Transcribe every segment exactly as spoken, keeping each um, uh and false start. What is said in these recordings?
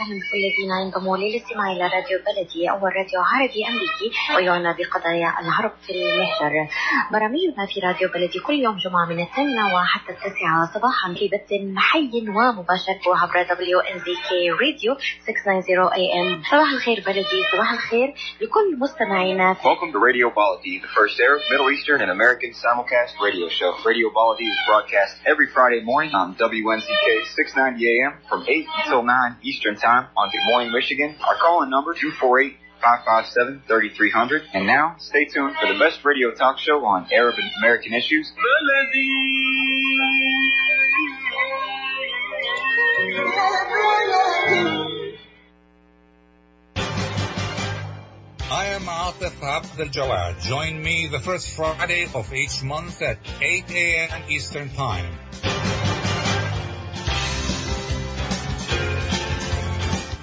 أهلا بكم الذين ينضموا للاستماع إلى راديو بلدي أول راديو عربي أمريكي ويعنى بقضايا العرب في المهجر. برامجنا في راديو بلدي كل يوم جمعة من الثامنة وحتى التاسعة صباحا في بث حي ومباشر عبر دبليو إن زد كي راديو ستمائة وتسعين إيه إم. صباح الخير بلدي، صباح الخير لكل مستمعينا. Welcome to Radio Baladi, the first Arab, Middle Eastern and American simulcast radio show. Radio Baladi is broadcast every Friday morning on W N Z K six ninety A M from eight until nine Eastern Time on Des Moines, Michigan. Our call-in number two four eight, five five seven, three three zero zero. And now, stay tuned for the best radio talk show on Arab and American issues. I am Atef Abdel Jawad. Join me the first Friday of each month at eight A M Eastern Time.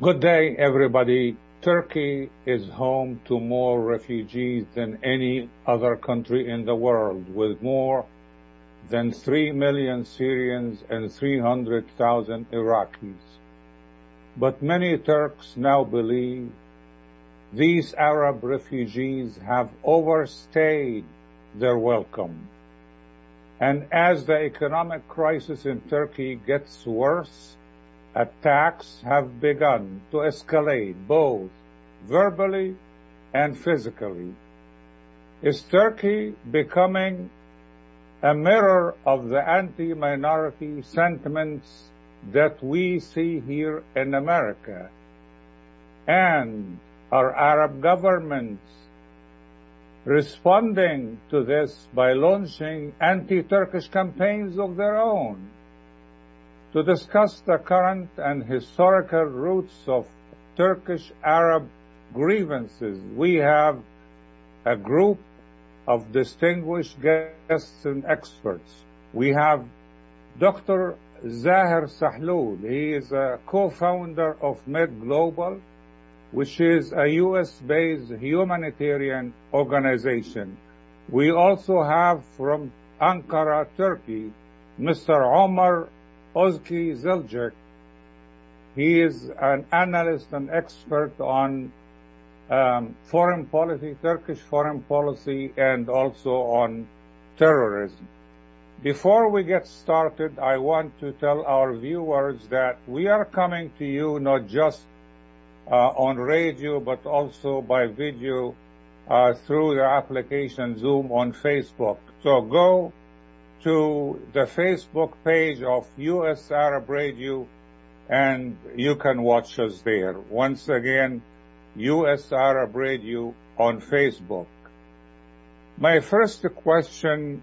Good day, everybody. Turkey is home to more refugees than any other country in the world, with more than three million Syrians and three hundred thousand Iraqis. But many Turks now believe these Arab refugees have overstayed their welcome. And as the economic crisis in Turkey gets worse, attacks have begun to escalate, both verbally and physically. Is Turkey becoming a mirror of the anti-minority sentiments that we see here in America? And are Arab governments responding to this by launching anti-Turkish campaigns of their own? To discuss the current and historical roots of Turkish-Arab grievances, we have a group of distinguished guests and experts. We have Doctor Zaher Sahloul. He is a co-founder of MedGlobal, which is a U S based humanitarian organization. We also have from Ankara, Turkey, Mister Ömer Özkizilcik. He is an analyst and expert on um, foreign policy, Turkish foreign policy, and also on terrorism. Before we get started, I want to tell our viewers that we are coming to you not just uh, on radio, but also by video uh, through the application Zoom on Facebook. So go to the Facebook page of U S Arab Radio, and you can watch us there. Once again, U S Arab Radio on Facebook. My first question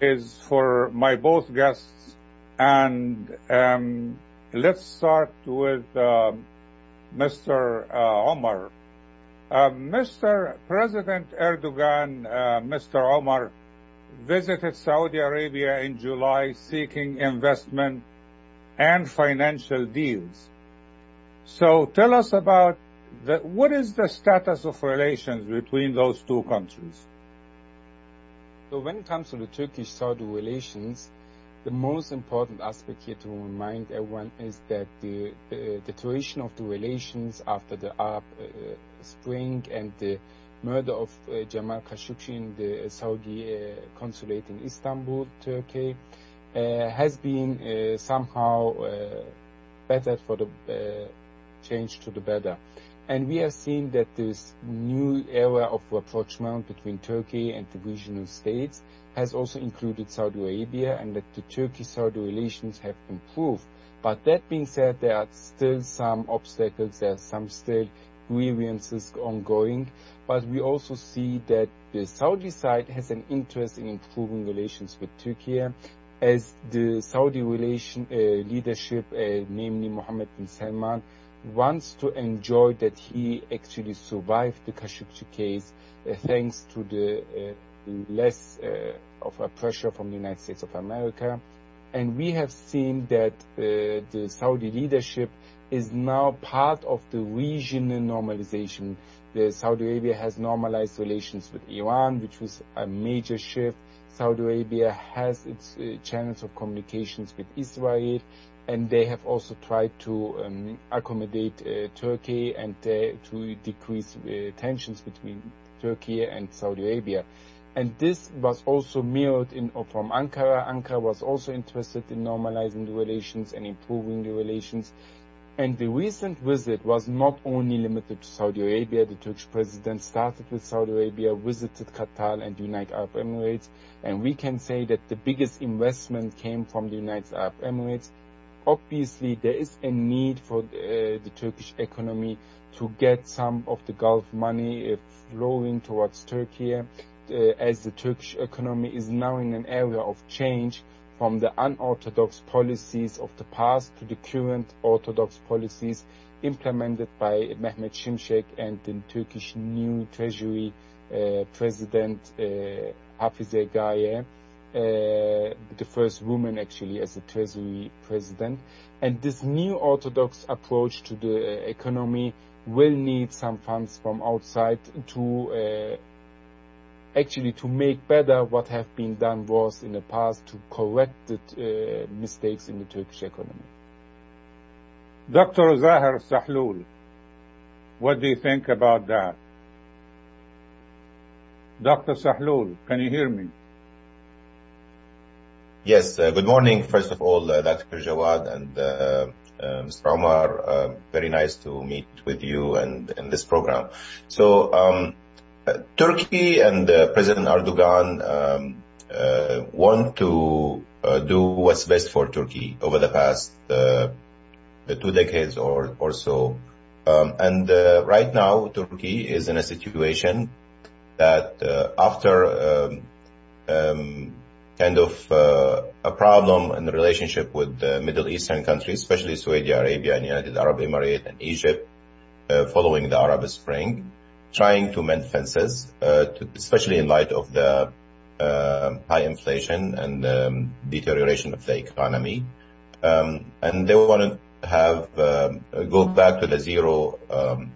is for my both guests, and um, let's start with uh, Mister Uh, Ömer. Uh, Mister President Erdogan, uh, Mister Ömer, visited Saudi Arabia in July seeking investment and financial deals. So tell us about the, what is the status of relations between those two countries? So when it comes to the Turkish-Saudi relations, the most important aspect here to remind everyone is that the, the deterioration of the relations after the Arab uh, Spring and the murder of uh, Jamal Khashoggi in the Saudi uh, consulate in Istanbul, Turkey, uh, has been uh, somehow uh, bettered for the uh, change to the better. And we have seen that this new era of rapprochement between Turkey and the regional states has also included Saudi Arabia, and that the Turkey-Saudi relations have improved. But that being said, there are still some obstacles, there are some still grievances ongoing, but we also see that the Saudi side has an interest in improving relations with Turkey, as the Saudi relation uh, leadership, uh, namely Mohammed bin Salman, wants to enjoy that he actually survived the Khashoggi case uh, thanks to the uh, less uh, of a pressure from the United States of America. And we have seen that uh, the Saudi leadership is now part of the regional normalization. The Saudi Arabia has normalized relations with Iran, which was a major shift. Saudi Arabia has its uh, channels of communications with Israel, and they have also tried to um, accommodate uh, Turkey and uh, to decrease uh, tensions between Turkey and Saudi Arabia. And this was also mirrored in, from Ankara. Ankara was also interested in normalizing the relations and improving the relations. And the recent visit was not only limited to Saudi Arabia. The Turkish president started with Saudi Arabia, visited Qatar and United Arab Emirates. And we can say that the biggest investment came from the United Arab Emirates. Obviously, there is a need for uh, the Turkish economy to get some of the Gulf money uh, flowing towards Turkey. Uh, as the Turkish economy is now in an area of change from the unorthodox policies of the past to the current orthodox policies implemented by Mehmet Şimşek and the Turkish new Treasury uh, President uh, Hafize Gaye, uh, the first woman actually as the Treasury President. And this new orthodox approach to the uh, economy will need some funds from outside to uh, actually to make better what have been done was in the past, to correct the uh, mistakes in the Turkish economy. Doctor Zaher Sahloul, what do you think about that? Doctor Sahloul, can you hear me? Yes, uh, good morning, first of all, uh, Doctor Gawad and uh, Uh, Mister Omar, uh, very nice to meet with you and in this program. So, um, Uh, Turkey and uh, President Erdogan um, uh, want to uh, do what's best for Turkey over the past uh, two decades or, or so. Um, and uh, right now, Turkey is in a situation that uh, after um, um, kind of uh, a problem in the relationship with the Middle Eastern countries, especially Saudi Arabia and United Arab Emirates and Egypt, uh, following the Arab Spring, trying to mend fences, uh, to, especially in light of the uh, high inflation and um, deterioration of the economy, um, and they want to have uh, go back to the zero um,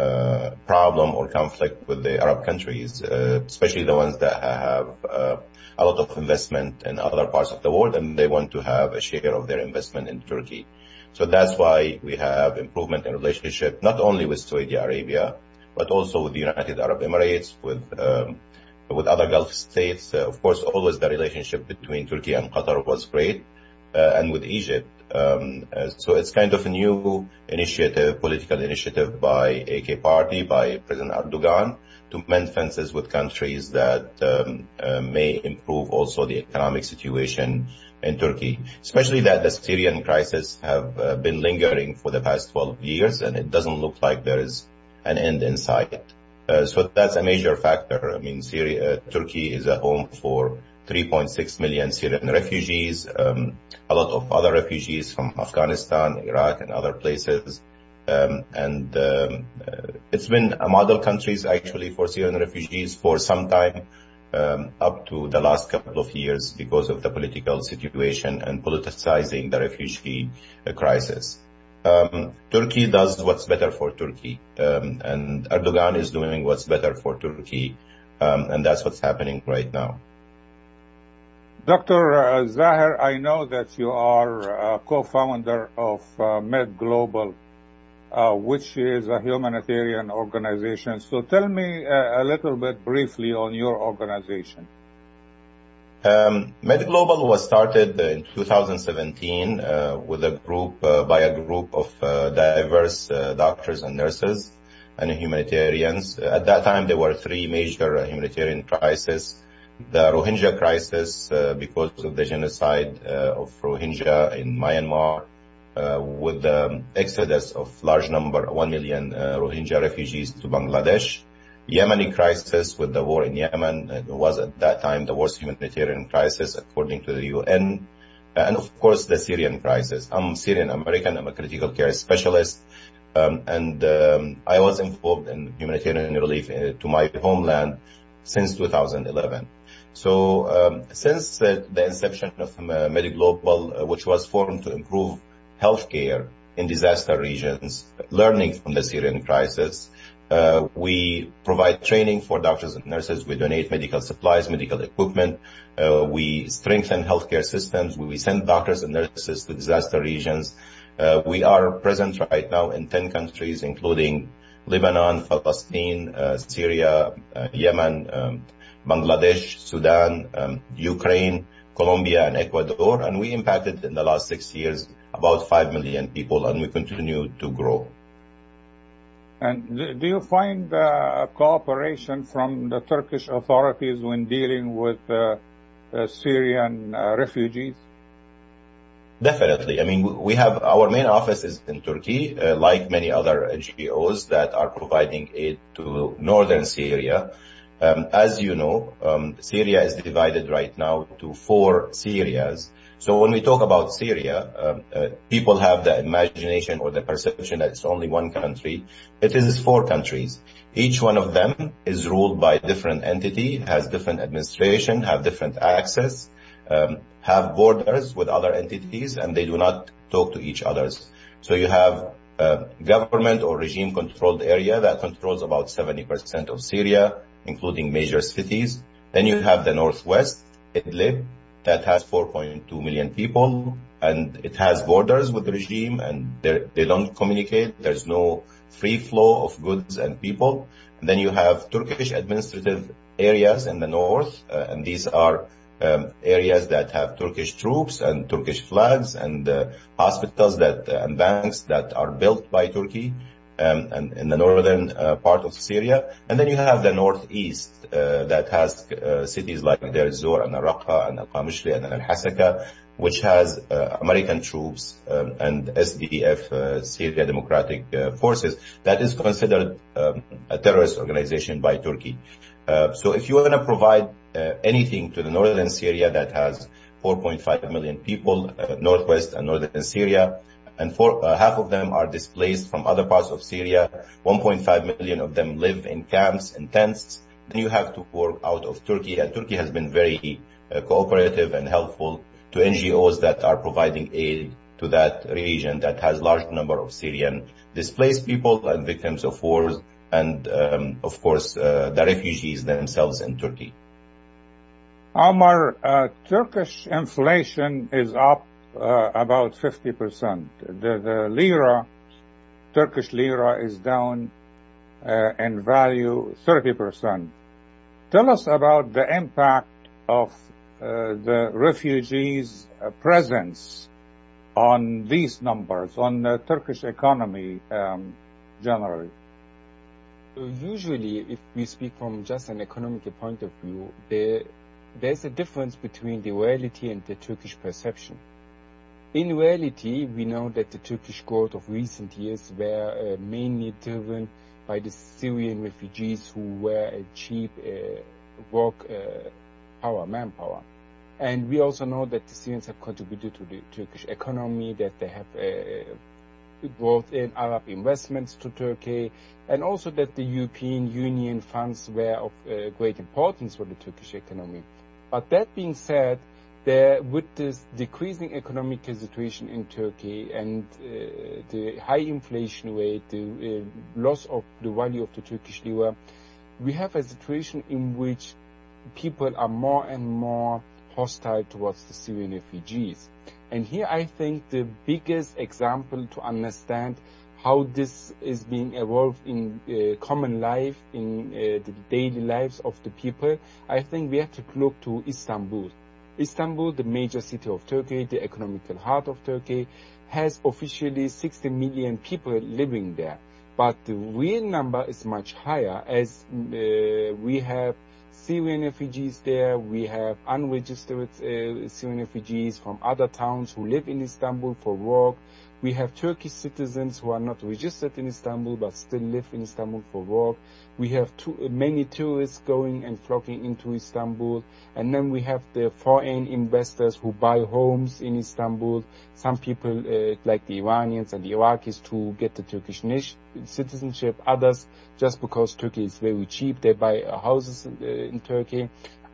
uh, problem or conflict with the Arab countries, uh, especially the ones that have uh, a lot of investment in other parts of the world, and they want to have a share of their investment in Turkey. So that's why we have improvement in relationship not only with Saudi Arabia, but also with the United Arab Emirates, with um, with other Gulf states. Uh, of course, always the relationship between Turkey and Qatar was great, uh, and with Egypt. Um, uh, so it's kind of a new initiative, political initiative by A K Party, by President Erdogan, to mend fences with countries that um, uh, may improve also the economic situation in Turkey, especially that the Syrian crisis have uh, been lingering for the past twelve years, and it doesn't look like there is an end in sight. Uh, so that's a major factor. I mean, Syria, uh, Turkey is a home for three point six million Syrian refugees, um, a lot of other refugees from Afghanistan, Iraq, and other places. Um, and um, uh, it's been a model countries actually for Syrian refugees for some time, um, up to the last couple of years because of the political situation and politicizing the refugee uh, crisis. Um, Turkey does what's better for Turkey, um, and Erdogan is doing what's better for Turkey, um, and that's what's happening right now. Doctor Zaher, I know that you are a co-founder of uh, MedGlobal, uh, which is a humanitarian organization. So tell me a, a little bit briefly on your organization. Um, MedGlobal was started in two thousand seventeen uh, with a group uh, by a group of uh, diverse uh, doctors and nurses and humanitarians. At that time, there were three major humanitarian crises: the Rohingya crisis uh, because of the genocide uh, of Rohingya in Myanmar, uh, with the exodus of large number, one million uh, Rohingya refugees to Bangladesh. Yemeni crisis with the war in Yemen. It was at that time the worst humanitarian crisis according to the U N. and of course the Syrian crisis. I'm Syrian-American, I'm a critical care specialist, um, and um, I was involved in humanitarian relief uh, to my homeland since two thousand eleven. So um, since uh, the inception of uh, MedGlobal, uh, which was formed to improve healthcare in disaster regions, learning from the Syrian crisis, Uh, we provide training for doctors and nurses. We donate medical supplies, medical equipment. Uh, we strengthen healthcare systems. We send doctors and nurses to disaster regions. Uh, we are present right now in ten countries, including Lebanon, Palestine, uh, Syria, uh, Yemen, um, Bangladesh, Sudan, um, Ukraine, Colombia, and Ecuador. And we impacted in the last six years about five million people, and we continue to grow. And do you find uh, cooperation from the Turkish authorities when dealing with uh, uh, Syrian uh, refugees? Definitely. I mean, we have our main office is in Turkey, uh, like many other N G Os that are providing aid to northern Syria. Um, as you know, um, Syria is divided right now to four Syrias. So when we talk about Syria, um, uh, people have the imagination or the perception that it's only one country. It is four countries. Each one of them is ruled by a different entity, has different administration, have different access, um, have borders with other entities, and they do not talk to each other. So you have uh, government or regime-controlled area that controls about seventy percent of Syria, including major cities. Then you have the northwest, Idlib, that has four point two million people, and it has borders with the regime, and they don't communicate. There's no free flow of goods and people. And then you have Turkish administrative areas in the north, uh, and these are um, areas that have Turkish troops and Turkish flags and uh, hospitals that uh, and banks that are built by Turkey. Um, and in the northern uh, part of Syria. And then you have the northeast uh, that has uh, cities like Deir Zor and Raqqa and Al-Qamishli and Al-Hasaka, which has uh, American troops um, and S D F, uh, Syria Democratic uh, Forces, that is considered um, a terrorist organization by Turkey. Uh, so if you want to provide uh, anything to the northern Syria that has four point five million people, uh, northwest and northern Syria, and four, uh, half of them are displaced from other parts of Syria. one point five million of them live in camps, in tents. Then you have to work out of Turkey, and Turkey has been very uh, cooperative and helpful to N G Os that are providing aid to that region that has large number of Syrian displaced people and victims of wars, and um, of course uh, the refugees themselves in Turkey. Ömer, uh, Turkish inflation is up Uh, about fifty percent. The, the lira, Turkish lira, is down uh, in value thirty percent. Tell us about the impact of uh, the refugees' presence on these numbers, on the Turkish economy um, generally. Usually, if we speak from just an economic point of view, there, there's a difference between the reality and the Turkish perception. In reality, we know that the Turkish growth of recent years were uh, mainly driven by the Syrian refugees who were a cheap uh, work uh, power, manpower. And we also know that the Syrians have contributed to the Turkish economy, that they have uh, growth in Arab investments to Turkey, and also that the European Union funds were of uh, great importance for the Turkish economy. But that being said, there, with this decreasing economic situation in Turkey and uh, the high inflation rate, the uh, loss of the value of the Turkish lira, we have a situation in which people are more and more hostile towards the Syrian refugees. And here I think the biggest example to understand how this is being evolved in uh, common life, in uh, the daily lives of the people, I think we have to look to Istanbul. Istanbul, the major city of Turkey, the economical heart of Turkey, has officially sixty million people living there. But the real number is much higher, as uh, we have Syrian refugees there, we have unregistered uh, Syrian refugees from other towns who live in Istanbul for work, We have Turkish citizens who are not registered in Istanbul but still live in Istanbul for work. We have too, many tourists going and flocking into Istanbul. And then we have the foreign investors who buy homes in Istanbul. Some people, uh, like the Iranians and the Iraqis, to get the Turkish citizenship. Others, just because Turkey is very cheap, they buy houses in, uh, in Turkey.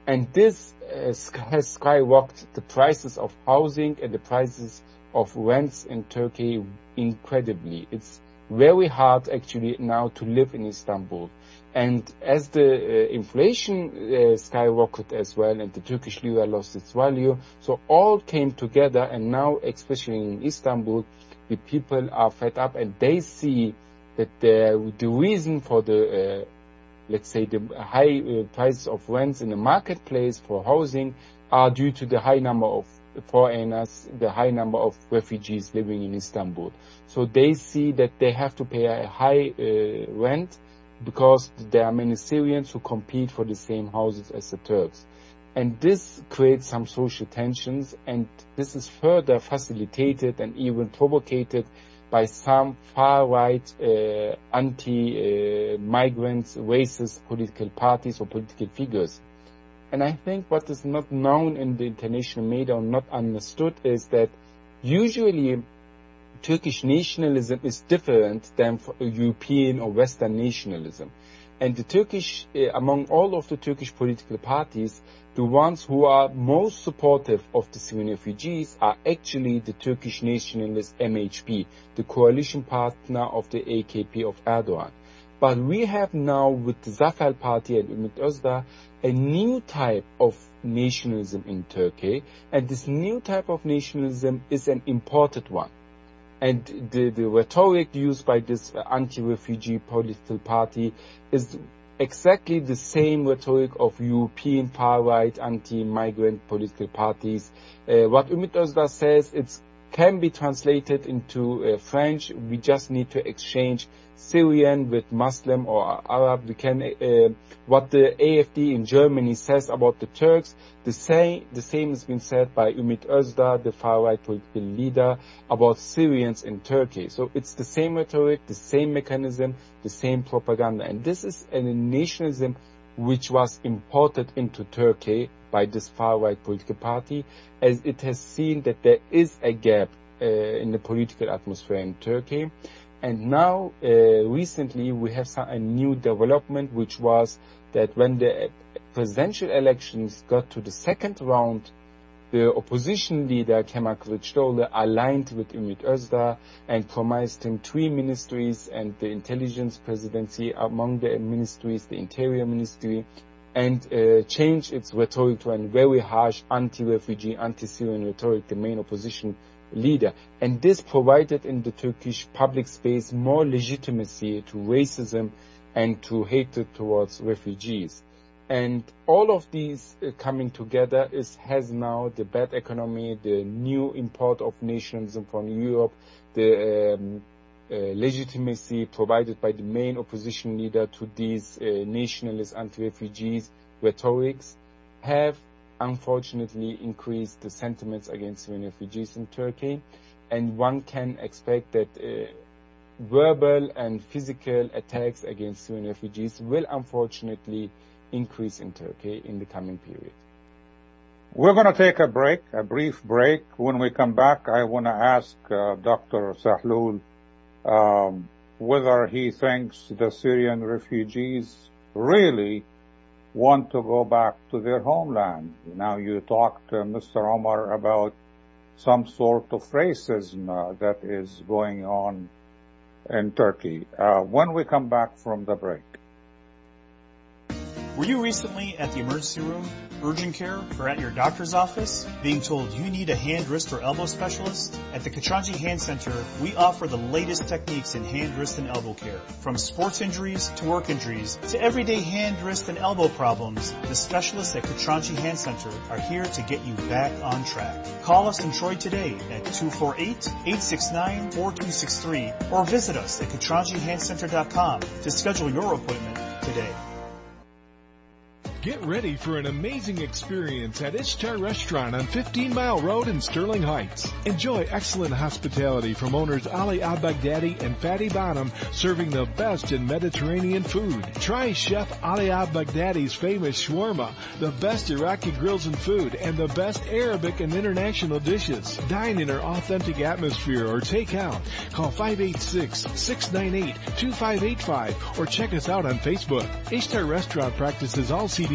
And this uh, has skyrocketed the prices of housing and the prices of rents in Turkey incredibly. It's very hard actually now to live in Istanbul. And as the uh, inflation uh, skyrocketed as well, and the Turkish lira lost its value, so all came together, and now, especially in Istanbul, the people are fed up, and they see that the, the reason for the uh, let's say the high uh, price of rents in the marketplace for housing are due to the high number of foreigners, the high number of refugees living in Istanbul. So they see that they have to pay a high uh, rent because there are many Syrians who compete for the same houses as the Turks. And this creates some social tensions, and this is further facilitated and even provocated by some far-right, uh, anti-migrants, uh, racist political parties or political figures. And I think what is not known in the international media or not understood is that usually Turkish nationalism is different than European or Western nationalism. And the Turkish, uh, among all of the Turkish political parties, the ones who are most supportive of the Syrian refugees are actually the Turkish nationalist M H P, the coalition partner of the A K P of Erdogan. But we have now, with the Zafer Party and Ümit Özdağ, a new type of nationalism in Turkey. And this new type of nationalism is an imported one. And the, the rhetoric used by this anti-refugee political party is exactly the same rhetoric of European far-right anti-migrant political parties. Uh, what Ümit Özdağ says, it's can be translated into uh, French. We just need to exchange Syrian with Muslim or Arab. We can, uh, what the A F D in Germany says about the Turks, the same, the same has been said by Ümit Özdağ, the far-right political leader, about Syrians in Turkey. So it's the same rhetoric, the same mechanism, the same propaganda. And this is a nationalism which was imported into Turkey by this far-right political party, as it has seen that there is a gap uh, in the political atmosphere in Turkey. And now, uh, recently, we have some, a new development, which was that when the presidential elections got to the second round, the opposition leader, Kemal Kılıçdaroğlu, aligned with Ümit Özdağ and promised him three ministries and the intelligence presidency among the ministries, the interior ministry, and uh, changed its rhetoric to a very harsh anti-refugee, anti-Syrian rhetoric, the main opposition leader. And this provided in the Turkish public space more legitimacy to racism and to hatred towards refugees. And all of these uh, coming together is has now the bad economy, the new import of nationalism from Europe, the um, uh, legitimacy provided by the main opposition leader to these uh, nationalist anti-refugees rhetorics have unfortunately increased the sentiments against Syrian refugees in Turkey. And one can expect that uh, verbal and physical attacks against Syrian refugees will unfortunately increase in Turkey in the coming period. We're going to take a break, a brief break. When we come back, I want to ask uh, Doctor Sahloul um, whether he thinks the Syrian refugees really want to go back to their homeland. Now, you talked to Mister Ömer about some sort of racism uh, that is going on in Turkey. Uh, when we come back from the break. Were you recently at the emergency room, urgent care, or at your doctor's office being told you need a hand, wrist, or elbow specialist? At the Katranji Hand Center, we offer the latest techniques in hand, wrist, and elbow care. From sports injuries to work injuries to everyday hand, wrist, and elbow problems, the specialists at Katranji Hand Center are here to get you back on track. Call us in Troy today at two four eight, eight six nine, four two six three or visit us at katranji hand center dot com to schedule your appointment today. Get ready for an amazing experience at Ishtar Restaurant on fifteen Mile Road in Sterling Heights. Enjoy excellent hospitality from owners Ali Al-Baghdadi and Fatty Bonham, serving the best in Mediterranean food. Try Chef Ali Al-Baghdadi's famous shawarma, the best Iraqi grills and food, and the best Arabic and international dishes. Dine in our authentic atmosphere or take out. Call five eight six, six nine eight, two five eight five or check us out on Facebook. Ishtar Restaurant practices all C D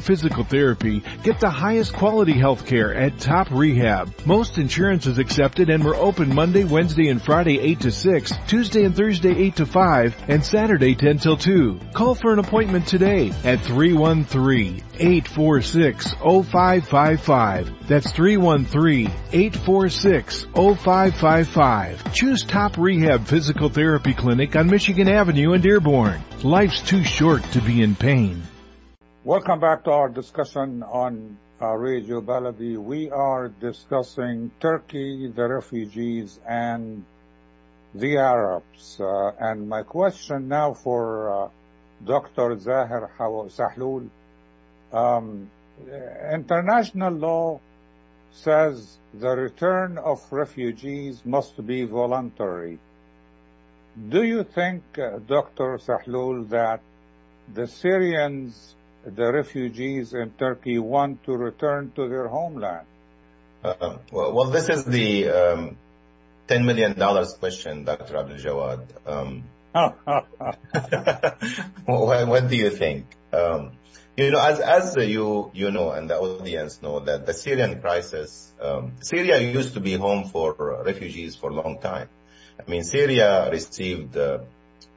physical therapy, get the highest quality health care at Top Rehab. Most insurance is accepted, and we're open Monday, Wednesday, and Friday eight to six, Tuesday and Thursday eight to five, and Saturday ten till two. Call for an appointment today at three one three, eight four six, zero five five five. That's three one three, eight four six, zero five five five. Choose Top Rehab Physical Therapy Clinic on Michigan Avenue in Dearborn. Life's too short to be in pain. Welcome back to our discussion on uh, Radio Baladi. We are discussing Turkey, the refugees, and the Arabs. Uh, and my question now for uh, Doctor Zaher Sahloul. Um, international law says the return of refugees must be voluntary. Do you think, uh, Doctor Sahloul, that the Syrians, the refugees in Turkey, want to return to their homeland? Uh, well, well, this is the um, ten million dollars question, Doctor Abdul Jawad. Um, what, what do you think? Um, you know, as as you you know, and the audience know, that the Syrian crisis, um, Syria used to be home for refugees for a long time. I mean, Syria received Uh,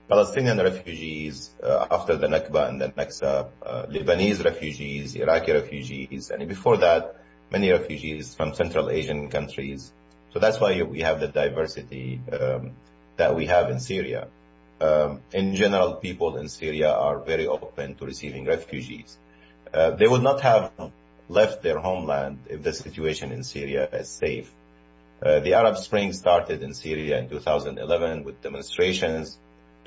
Palestinian refugees uh, after the Nakba and the Naksa, uh, Lebanese refugees, Iraqi refugees, and before that, many refugees from Central Asian countries. So that's why we have the diversity um, that we have in Syria. Um, in general, people in Syria are very open to receiving refugees. Uh, they would not have left their homeland if the situation in Syria is safe. Uh, the Arab Spring started in Syria in two thousand eleven with demonstrations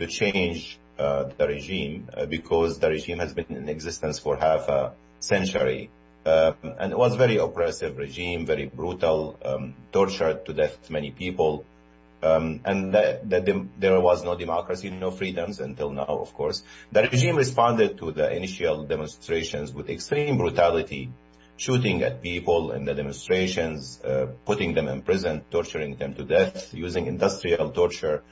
to change uh, the regime uh, because the regime has been in existence for half a century. Uh, and it was a very oppressive regime, very brutal, um, tortured to death many people. Um, and that, that dem- there was no democracy, no freedoms until now, of course. The regime responded to the initial demonstrations with extreme brutality, shooting at people in the demonstrations, uh, putting them in prison, torturing them to death, using industrial torture,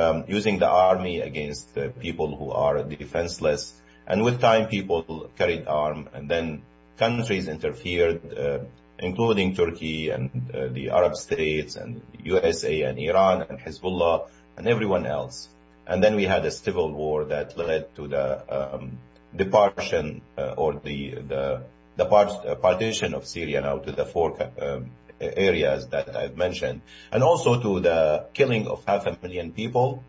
Um, using the army against uh, people who are defenseless. And with time, people carried arms, and then countries interfered, uh, including Turkey and uh, the Arab states and U S A and Iran and Hezbollah and everyone else. And then we had a civil war that led to the um, departure uh, or the the, the part, uh, partition of Syria now to the four uh, areas that I've mentioned, and also to the killing of half a million people,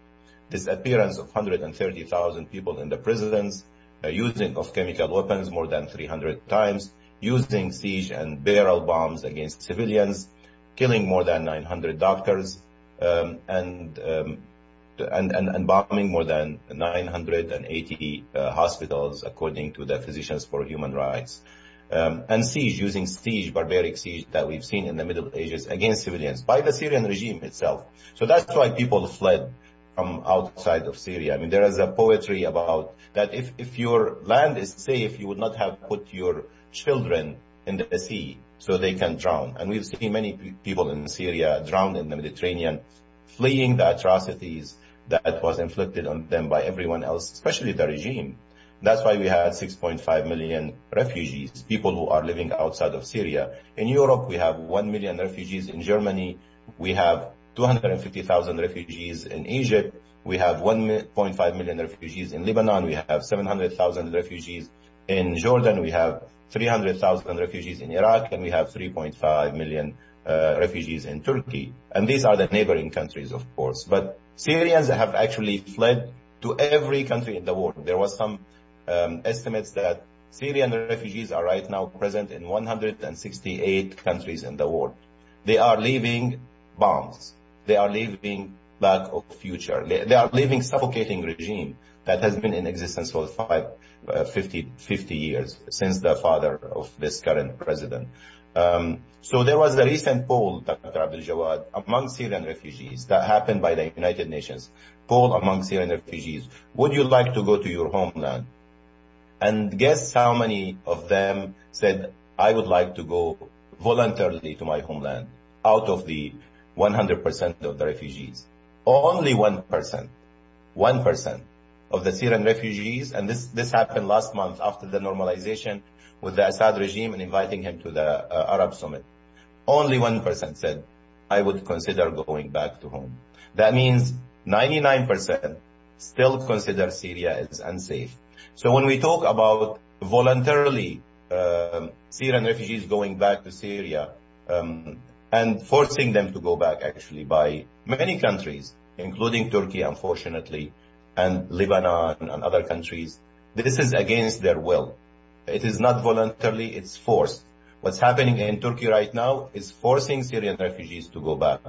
disappearance of one hundred thirty thousand people in the prisons, uh, using of chemical weapons more than three hundred times, using siege and barrel bombs against civilians, killing more than nine hundred doctors, um, and, um, and and and bombing more than nine hundred eighty uh, hospitals, according to the Physicians for Human Rights. Um, and siege, using siege, barbaric siege that we've seen in the Middle Ages against civilians by the Syrian regime itself. So that's why people fled from outside of Syria. I mean, there is a poetry about that. If, if your land is safe, you would not have put your children in the sea so they can drown. And we've seen many p- people in Syria drowned in the Mediterranean, fleeing the atrocities that was inflicted on them by everyone else, especially the regime. That's why we had six point five million refugees, people who are living outside of Syria. In Europe, we have one million refugees in Germany. We have two hundred fifty thousand refugees in Egypt. We have one point five million refugees in Lebanon. We have seven hundred thousand refugees in Jordan. We have three hundred thousand refugees in Iraq, and we have three point five million uh, refugees in Turkey. And these are the neighboring countries, of course. But Syrians have actually fled to every country in the world. There was some um, estimates that Syrian refugees are right now present in one hundred sixty-eight countries in the world. They are leaving bombs. They are leaving lack of future. They, they are leaving suffocating regime that has been in existence for five, uh, fifty, fifty years, since the father of this current president. Um, so there was a recent poll, Doctor Abdel Jawad, among Syrian refugees that happened by the United Nations. Poll among Syrian refugees. Would you like to go to your homeland? And guess how many of them said, I would like to go voluntarily to my homeland, out of the one hundred percent of the refugees. Only one percent. one percent of the Syrian refugees, and this this happened last month after the normalization with the Assad regime and inviting him to the uh, Arab summit. Only one percent said, I would consider going back to home. That means ninety-nine percent still consider Syria as unsafe. So when we talk about voluntarily uh, Syrian refugees going back to Syria, um, and forcing them to go back actually by many countries, including Turkey, unfortunately, and Lebanon and other countries, this is against their will. It is not voluntarily, it's forced. What's happening in Turkey right now is forcing Syrian refugees to go back.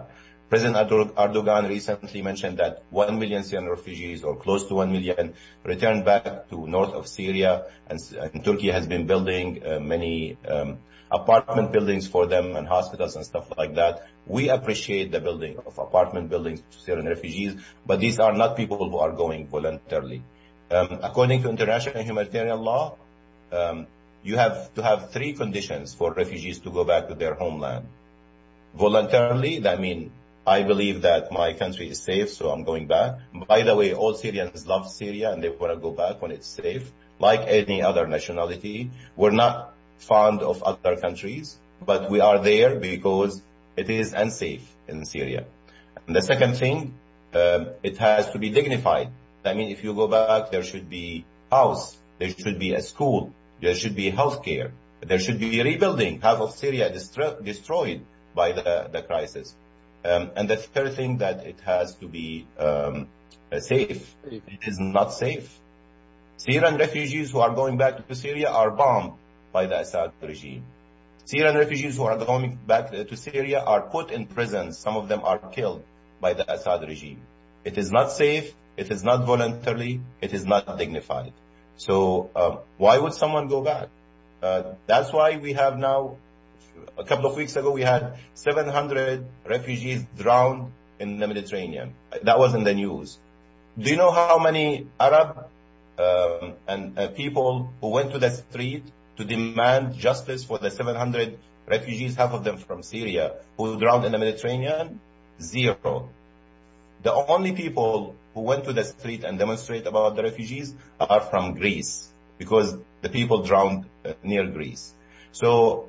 President Erdogan recently mentioned that one million Syrian refugees, or close to one million, returned back to north of Syria, and, and Turkey has been building uh, many um, apartment buildings for them and hospitals and stuff like that. We appreciate the building of apartment buildings to Syrian refugees, but these are not people who are going voluntarily. Um, according to international humanitarian law, um, you have to have three conditions for refugees to go back to their homeland. Voluntarily, that means I believe that my country is safe, so I'm going back. By the way, all Syrians love Syria and they want to go back when it's safe, like any other nationality. We're not fond of other countries, but we are there because it is unsafe in Syria. And the second thing, um, it has to be dignified. I mean, if you go back, there should be house, there should be a school, there should be healthcare, there should be rebuilding. Half of Syria distro- destroyed by the, the crisis. Um, and the third thing, that it has to be um, safe. It is not safe. Syrian refugees who are going back to Syria are bombed by the Assad regime. Syrian refugees who are going back to Syria are put in prison. Some of them are killed by the Assad regime. It is not safe. It is not voluntarily. It is not dignified. So um, why would someone go back? Uh, that's why we have now, a couple of weeks ago, we had seven hundred refugees drowned in the Mediterranean. That was in the news. Do you know how many Arab um, and uh, people who went to the street to demand justice for the seven hundred refugees, half of them from Syria, who drowned in the Mediterranean? Zero. The only people who went to the street and demonstrate about the refugees are from Greece, because the people drowned uh, near Greece. So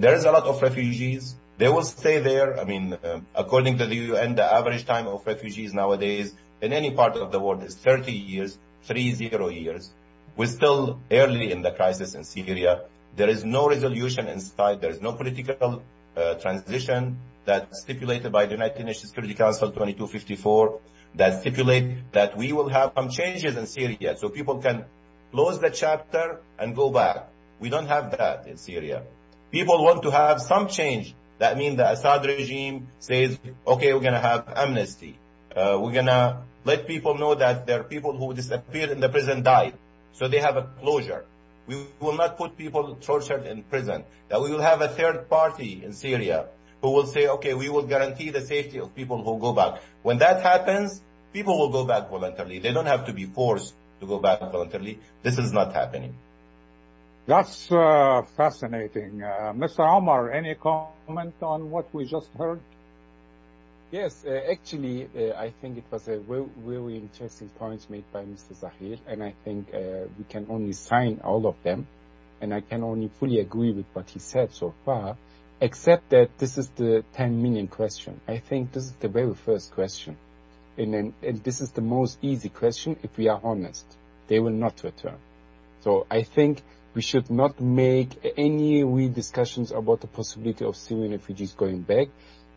there is a lot of refugees. They will stay there. I mean, um, according to the U N, the average time of refugees nowadays in any part of the world is thirty years, three zero years. We're still early in the crisis in Syria. There is no resolution in sight. There is no political uh, transition that's stipulated by the United Nations Security Council twenty-two fifty-four that stipulate that we will have some changes in Syria so people can close the chapter and go back. We don't have that in Syria. People want to have some change. That means the Assad regime says, okay, we're going to have amnesty. Uh, we're going to let people know that there are people who disappeared in the prison died. So they have a closure. We will not put people tortured in prison. That we will have a third party in Syria who will say, okay, we will guarantee the safety of people who go back. When that happens, people will go back voluntarily. They don't have to be forced to go back voluntarily. This is not happening. That's uh, fascinating. Uh, Mister Omar, any comment on what we just heard? Yes, uh, actually, uh, I think it was a very, very interesting point made by Mister Zaher, and I think uh, we can only sign all of them, and I can only fully agree with what he said so far, except that this is the ten million question. I think this is the very first question, and, and, and this is the most easy question if we are honest. They will not return. So I think we should not make any re-discussions about the possibility of Syrian refugees going back.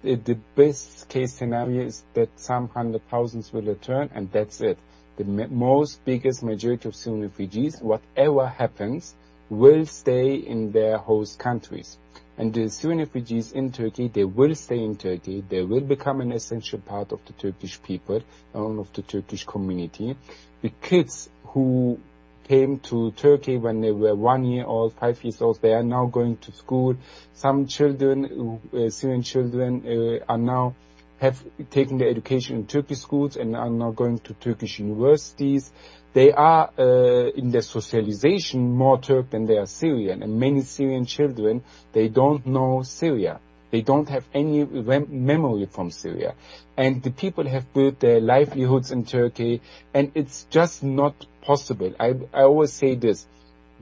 The best case scenario is that some hundred thousands will return, and that's it. The most biggest majority of Syrian refugees, whatever happens, will stay in their host countries. And the Syrian refugees in Turkey, they will stay in Turkey. They will become an essential part of the Turkish people and of the Turkish community. The kids who came to Turkey when they were one year old, five years old, they are now going to school. Some children, uh, Syrian children, uh, are now have taken their education in Turkish schools and are now going to Turkish universities. They are, uh, in their socialization more Turk than they are Syrian. And many Syrian children, they don't know Syria. They don't have any rem- memory from Syria. And the people have built their livelihoods in Turkey, and it's just not possible. I, I always say this.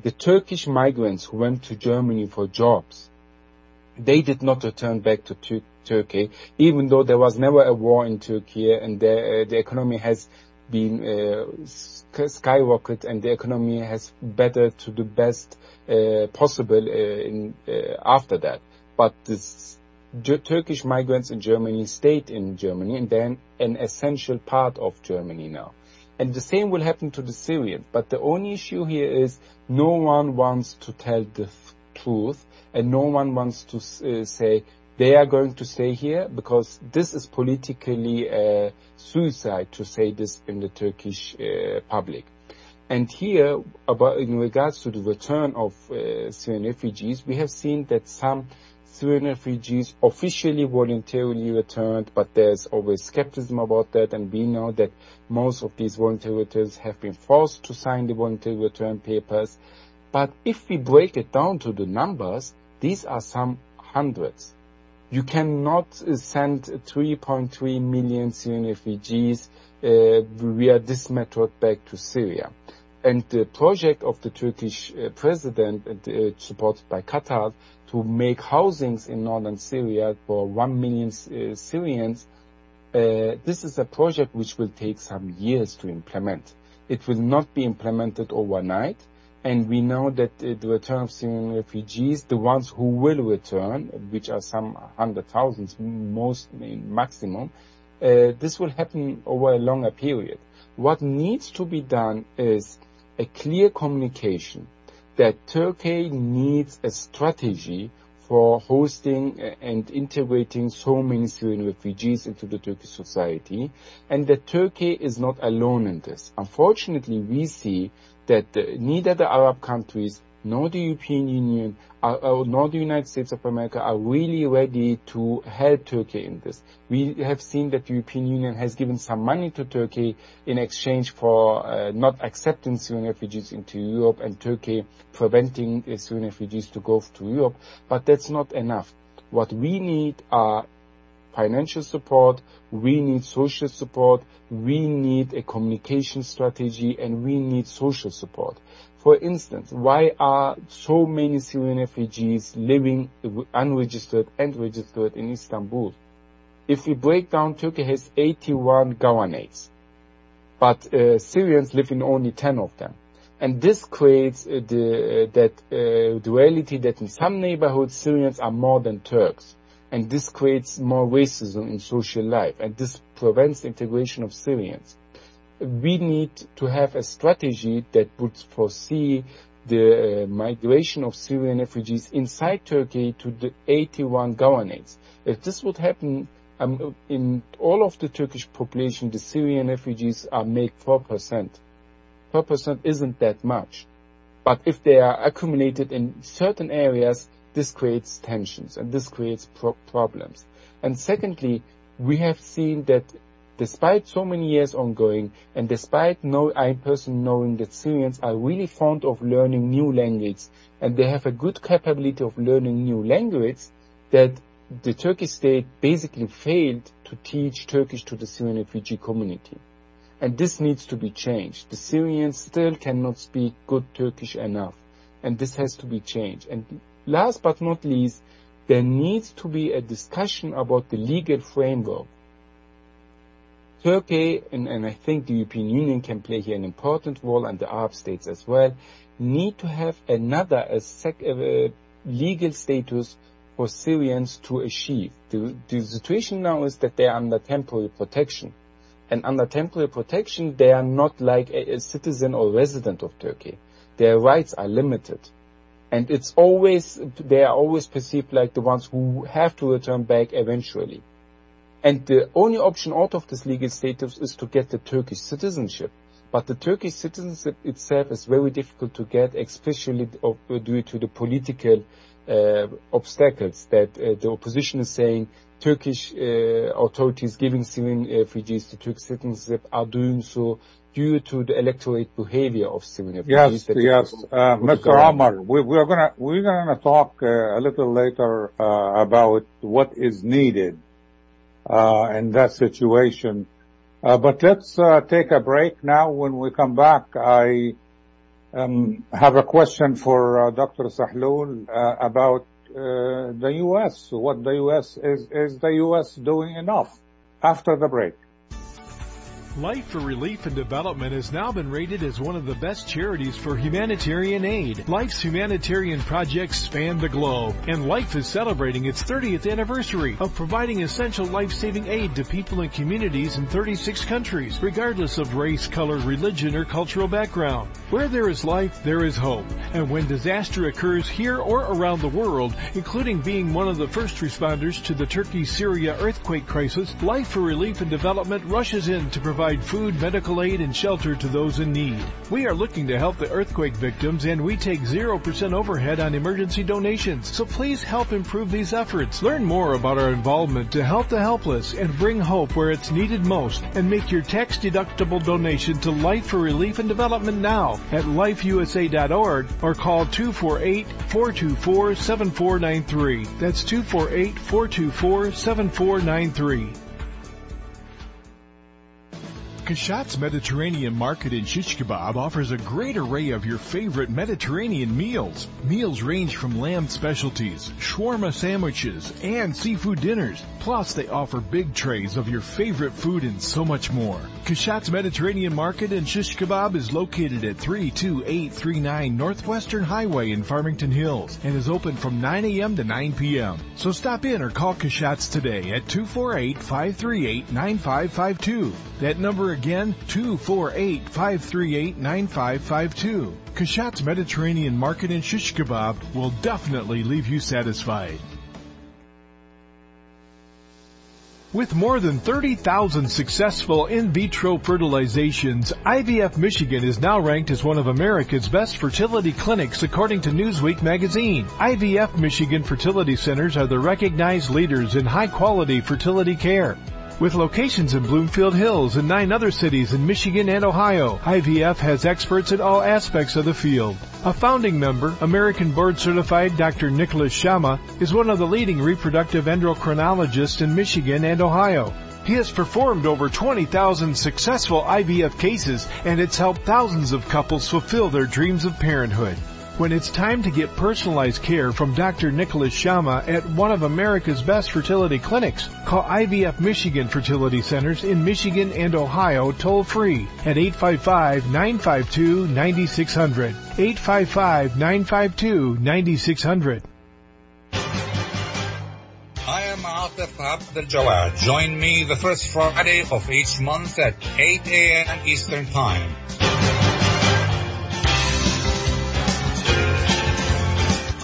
The Turkish migrants who went to Germany for jobs, they did not return back to tu- Turkey, even though there was never a war in Turkey, and the, uh, the economy has been uh, skyrocketed, and the economy has bettered to the best uh, possible uh, in, uh, after that. But the Turkish migrants in Germany stayed in Germany, and they're an essential part of Germany now. And the same will happen to the Syrians. But the only issue here is no one wants to tell the f- truth, and no one wants to uh, say they are going to stay here, because this is politically uh, suicide to say this in the Turkish uh, public. And here, about, in regards to the return of uh, Syrian refugees, we have seen that some Syrian refugees officially voluntarily returned, but there's always skepticism about that, and we know that most of these voluntary returns have been forced to sign the voluntary return papers. But if we break it down to the numbers, these are some hundreds. You cannot send three point three million Syrian refugees uh, via this method back to Syria. And the project of the Turkish uh, president, uh, supported by Qatar, to make housings in northern Syria for one million uh, Syrians, uh, this is a project which will take some years to implement. It will not be implemented overnight, and we know that uh, the return of Syrian refugees, the ones who will return, which are some hundred thousands, most maximum, uh, this will happen over a longer period. What needs to be done is a clear communication that Turkey needs a strategy for hosting and integrating so many Syrian refugees into the Turkish society, and that Turkey is not alone in this. Unfortunately, we see that the, neither the Arab countries, nor the European Union, uh, nor the United States of America are really ready to help Turkey in this. We have seen that the European Union has given some money to Turkey in exchange for uh, not accepting Syrian refugees into Europe, and Turkey preventing uh, Syrian refugees to go to Europe, but that's not enough. What we need are financial support, we need social support, we need a communication strategy, and we need social support. For instance, why are so many Syrian refugees living unregistered and registered in Istanbul? If we break down, Turkey has eighty-one governorates, but uh, Syrians live in only ten of them. And this creates uh, the, uh, that uh, duality that in some neighborhoods Syrians are more than Turks. And this creates more racism in social life, and this prevents integration of Syrians. We need to have a strategy that would foresee the uh, migration of Syrian refugees inside Turkey to the eighty-one governorates. If this would happen, um, in all of the Turkish population, the Syrian refugees are make four percent. four percent isn't that much. But if they are accumulated in certain areas, this creates tensions, and this creates pro- problems. And secondly, we have seen that despite so many years ongoing, and despite no I person knowing that Syrians are really fond of learning new languages, and they have a good capability of learning new languages, that the Turkish state basically failed to teach Turkish to the Syrian refugee community. And this needs to be changed. The Syrians still cannot speak good Turkish enough. And this has to be changed. And last but not least, there needs to be a discussion about the legal framework. Turkey, and, and I think the European Union can play here an important role, and the Arab states as well, need to have another a sec, a legal status for Syrians to achieve. The, the situation now is that they are under temporary protection. And under temporary protection, they are not like a, a citizen or resident of Turkey. Their rights are limited. And it's always, they are always perceived like the ones who have to return back eventually. And the only option out of this legal status is to get the Turkish citizenship. But the Turkish citizenship itself is very difficult to get, especially due to the political uh, obstacles that uh, the opposition is saying Turkish uh, authorities giving Syrian refugees the Turkish citizenship are doing so due to the electorate behavior of Syrian refugees. Yes, yes. Uh, Mister Ömer, we, we are gonna, we're gonna talk uh, a little later uh, about what is needed uh in that situation. Uh, but let's uh, take a break now. When we come back, I um, have a question for uh, Doctor Sahloul uh, about uh, the U S. What the U S is, is the U S doing enough? After the break. Life for Relief and Development has now been rated as one of the best charities for humanitarian aid. Life's humanitarian projects span the globe, and Life is celebrating its thirtieth anniversary of providing essential life-saving aid to people and communities in thirty-six countries, regardless of race, color, religion, or cultural background. Where there is life, there is hope. And when disaster occurs here or around the world, including being one of the first responders to the Turkey-Syria earthquake crisis, Life for Relief and Development rushes in to provide provide food, medical aid, and shelter to those in need. We are looking to help the earthquake victims, and we take zero percent overhead on emergency donations, so please help improve these efforts. Learn more about our involvement to help the helpless and bring hope where it's needed most, and make your tax-deductible donation to Life for Relief and Development now at life u s a dot org or call two four eight, four two four, seven four nine three. That's two four eight, four two four, seven four nine three. Kashat's Mediterranean Market in Shish Kebab offers a great array of your favorite Mediterranean meals. Meals range from lamb specialties, shawarma sandwiches, and seafood dinners. Plus, they offer big trays of your favorite food and so much more. Kashat's Mediterranean Market in Shish Kebab is located at three two eight three nine Northwestern Highway in Farmington Hills and is open from nine a.m. to nine p.m. So stop in or call Kashat's today at two four eight, five three eight, nine five five two. That number again, two four eight, five three eight, nine five five two. Kashat's Mediterranean Market and Shish Kebab will definitely leave you satisfied. With more than thirty thousand successful in vitro fertilizations, I V F Michigan is now ranked as one of America's best fertility clinics according to Newsweek magazine. I V F Michigan fertility centers are the recognized leaders in high-quality fertility care. With locations in Bloomfield Hills and nine other cities in Michigan and Ohio, I V F has experts in all aspects of the field. A founding member, American board-certified Doctor Nicholas Shama, is one of the leading reproductive endocrinologists in Michigan and Ohio. He has performed over twenty thousand successful I V F cases, and it's helped thousands of couples fulfill their dreams of parenthood. When it's time to get personalized care from Doctor Nicholas Shama at one of America's best fertility clinics, call I V F Michigan Fertility Centers in Michigan and Ohio toll-free at eight five five, nine five two, nine six zero zero, eight five five, nine five two, nine six zero zero. I am Atef Gawad. Join me the first Friday of each month at eight a.m. Eastern Time.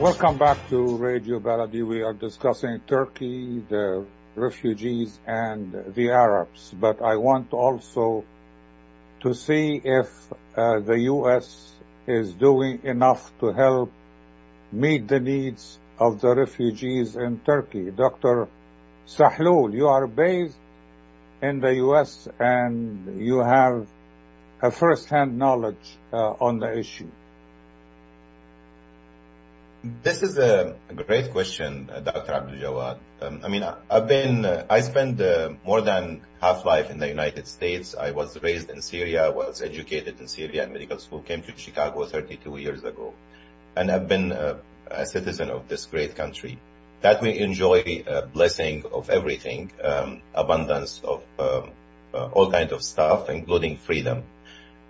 Welcome back to Radio Baladi. We are discussing Turkey, the refugees and the Arabs. But I want also to see if uh, the U S is doing enough to help meet the needs of the refugees in Turkey. Doctor Sahloul, you are based in the U S and you have a first-hand knowledge uh, on the issue. This is a great question, Doctor Abdul Jawad. Um, I mean, I've been, uh, I spent uh, more than half life in the United States. I was raised in Syria, was educated in Syria in medical school, came to Chicago thirty-two years ago. And I've been uh, a citizen of this great country that we enjoy a blessing of everything, um, abundance of um, uh, all kinds of stuff, including freedom.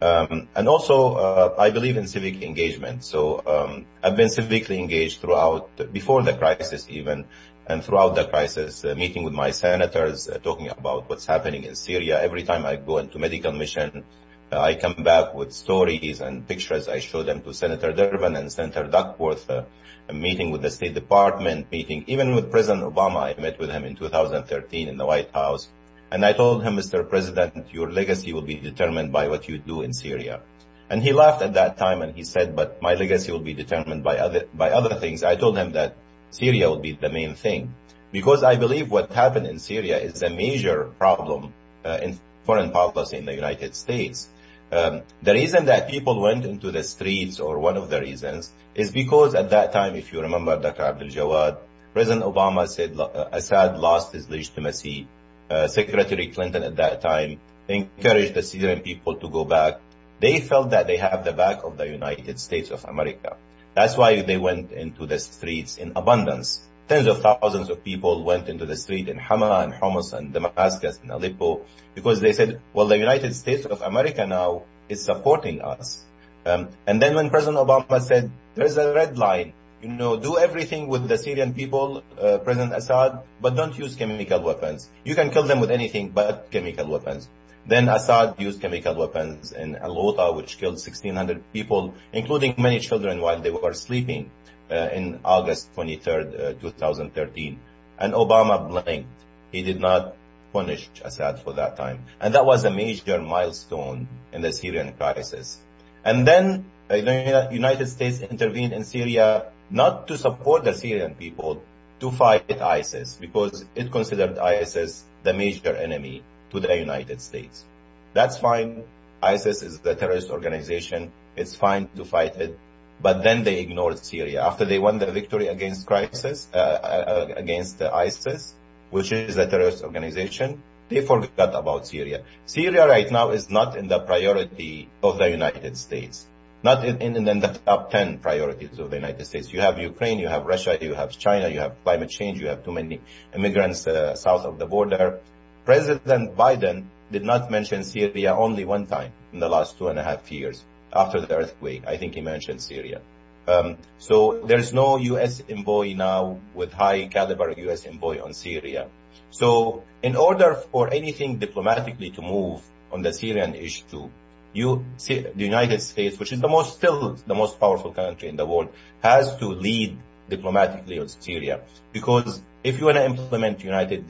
Um, and also, uh, I believe in civic engagement. So um, I've been civically engaged throughout, before the crisis even, and throughout the crisis, uh, meeting with my senators, uh, talking about what's happening in Syria. Every time I go into medical mission, uh, I come back with stories and pictures. I show them to Senator Durbin and Senator Duckworth, uh, meeting with the State Department, meeting even with President Obama. I met with him in two thousand thirteen in the White House. And I told him, Mister President, your legacy will be determined by what you do in Syria. And he laughed at that time and he said, but my legacy will be determined by other, by other things. I told him that Syria will be the main thing, because I believe what happened in Syria is a major problem uh, in foreign policy in the United States. Um, the reason that people went into the streets, or one of the reasons, is because at that time, if you remember, Doctor Abdul Jawad, President Obama said uh, Assad lost his legitimacy. Uh, Secretary Clinton at that time encouraged the Syrian people to go back. They felt that they have the back of the United States of America. That's why they went into the streets in abundance. Tens of thousands of people went into the street in Hama and Homs and Damascus and Aleppo, because they said, well, the United States of America now is supporting us. Um, and then when President Obama said, there's a red line, you know, do everything with the Syrian people, uh, President Assad, but don't use chemical weapons. You can kill them with anything but chemical weapons. Then Assad used chemical weapons in Al-Ghouta, which killed sixteen hundred people, including many children while they were sleeping uh, in August twenty-third, uh, two thousand thirteen. And Obama blinked. He did not punish Assad for that time. And that was a major milestone in the Syrian crisis. And then uh, the United States intervened in Syria, not to support the Syrian people, to fight ISIS, because it considered ISIS the major enemy to the United States. That's fine. ISIS is the terrorist organization. It's fine to fight it. But then they ignored Syria. After they won the victory against crisis, uh, against ISIS, which is a terrorist organization, they forgot about Syria. Syria right now is not in the priority of the United States. Not in, in, in the top ten priorities of the United States. You have Ukraine, you have Russia, you have China, you have climate change, you have too many immigrants uh, south of the border. President Biden did not mention Syria only one time in the last two and a half years after the earthquake. I think he mentioned Syria. Um, so there's no U S envoy now with high caliber U S envoy on Syria. So in order for anything diplomatically to move on the Syrian issue, You see, the United States, which is the most, still the most powerful country in the world, has to lead diplomatically on Syria. Because if you want to implement United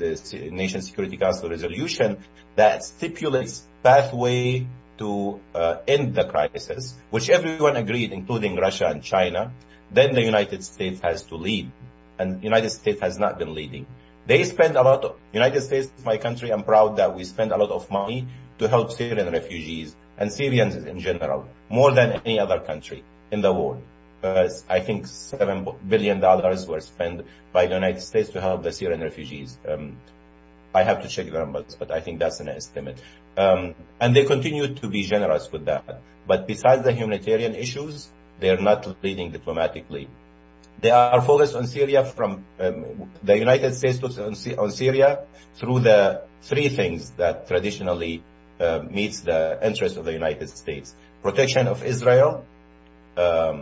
Nations Security Council resolution that stipulates pathway to uh, end the crisis, which everyone agreed, including Russia and China, then the United States has to lead. And the United States has not been leading. They spend a lot of, United States, my country, I'm proud that we spend a lot of money to help Syrian refugees and Syrians in general, more than any other country in the world. Uh, I think seven billion dollars were spent by the United States to help the Syrian refugees. Um, I have to check the numbers, but I think that's an estimate. Um, and they continue to be generous with that. But besides the humanitarian issues, they are not leading diplomatically. They are focused on Syria from, um, the United States looks on, on Syria through the three things that traditionally Uh, meets the interest of the United States. Protection of Israel, um,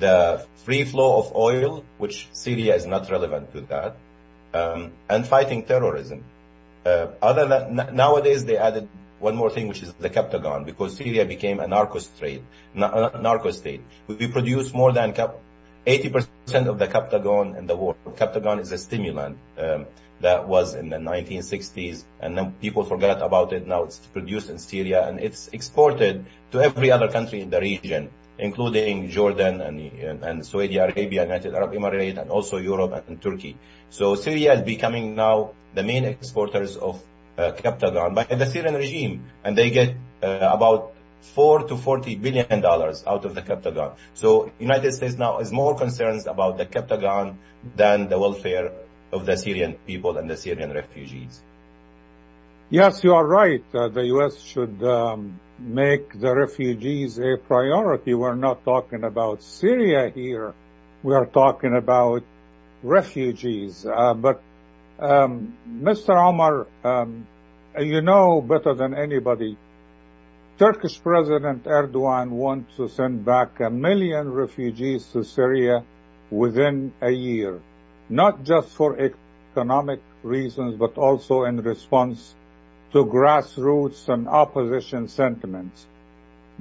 the free flow of oil, which Syria is not relevant to that, um, and fighting terrorism. Uh, other than, n- nowadays they added one more thing, which is the Captagon, because Syria became a narco state. Na- narco state. We produce more than cap- eighty percent of the Captagon in the world. Captagon is a stimulant um, that was in the nineteen sixties, and then people forgot about it. Now it's produced in Syria, and it's exported to every other country in the region, including Jordan and, and, and Saudi Arabia, United Arab Emirates, and also Europe and, and Turkey. So Syria is becoming now the main exporters of uh, Captagon by the Syrian regime, and they get uh, about four to forty billion dollars out of the Captagon. So United States now is more concerned about the Captagon than the welfare of the Syrian people and the Syrian refugees. Yes, you are right. Uh, the U S should um, make the refugees a priority. We're not talking about Syria here. We are talking about refugees. Uh, but um, Mister Omar, um, you know better than anybody, Turkish President Erdogan wants to send back a million refugees to Syria within a year, not just for economic reasons, but also in response to grassroots and opposition sentiments.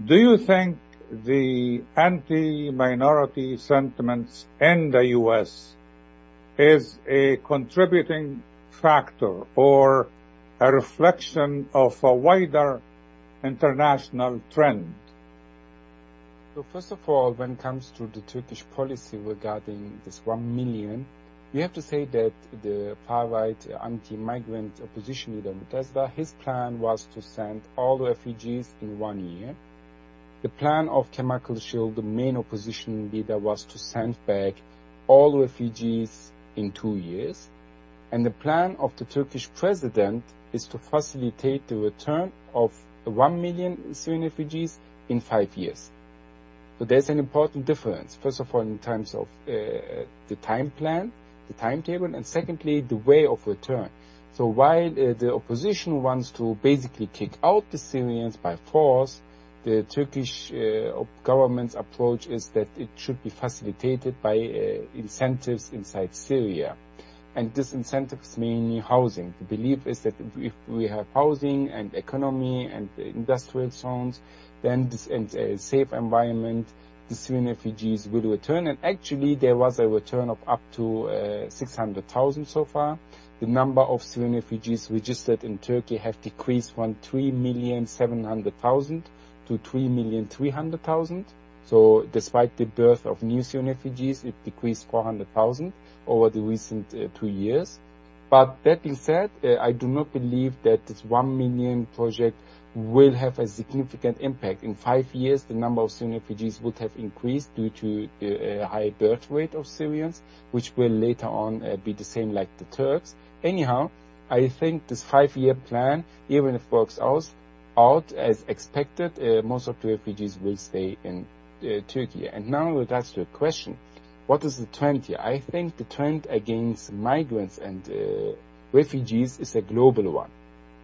Do you think the anti-minority sentiments in the U S is a contributing factor or a reflection of a wider international trend? So first of all, when it comes to the Turkish policy regarding this one million, we have to say that the far-right anti-migrant opposition leader, Ümit Özdağ, his plan was to send all the refugees in one year. The plan of Kemal Kılıçdaroğlu, the main opposition leader, was to send back all the refugees in two years. And the plan of the Turkish president is to facilitate the return of one million Syrian refugees in five years. So there's an important difference, first of all, in terms of uh, the time plan, the timetable, and secondly, the way of return. So while uh, the opposition wants to basically kick out the Syrians by force, the Turkish uh, government's approach is that it should be facilitated by uh, incentives inside Syria. And this incentives mainly housing. The belief is that if we have housing and economy and industrial zones, then this and a safe environment, the Syrian refugees will return. And actually, there was a return of up to uh, six hundred thousand so far. The number of Syrian refugees registered in Turkey have decreased from three million seven hundred thousand to three million three hundred thousand. So despite the birth of new Syrian refugees, it decreased four hundred thousand over the recent uh, two years. But that being said, uh, I do not believe that this one million project will have a significant impact. In five years, the number of Syrian refugees would have increased due to the uh, high birth rate of Syrians, which will later on uh, be the same like the Turks. Anyhow, I think this five-year plan, even if it works out, out as expected, uh, most of the refugees will stay in uh, Turkey. And now in regards to a question, what is the trend here? I think the trend against migrants and uh, refugees is a global one.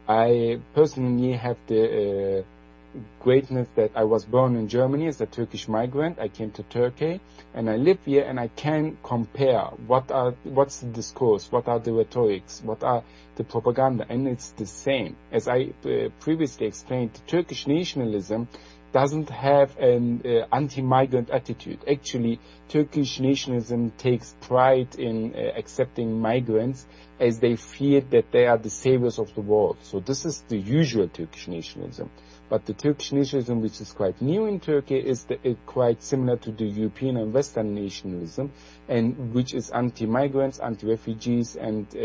I personally have the uh, greatness that I was born in Germany as a Turkish migrant. I came to Turkey and I live here, and I can compare what are what's the discourse, what are the rhetorics, what are the propaganda, and it's the same. As I uh, previously explained, the Turkish nationalism doesn't have an uh, anti-migrant attitude. Actually, Turkish nationalism takes pride in uh, accepting migrants, as they fear that they are the saviors of the world. So this is the usual Turkish nationalism. But the Turkish nationalism, which is quite new in Turkey, is the, uh, quite similar to the European and Western nationalism, and which is anti-migrants, anti-refugees, and uh,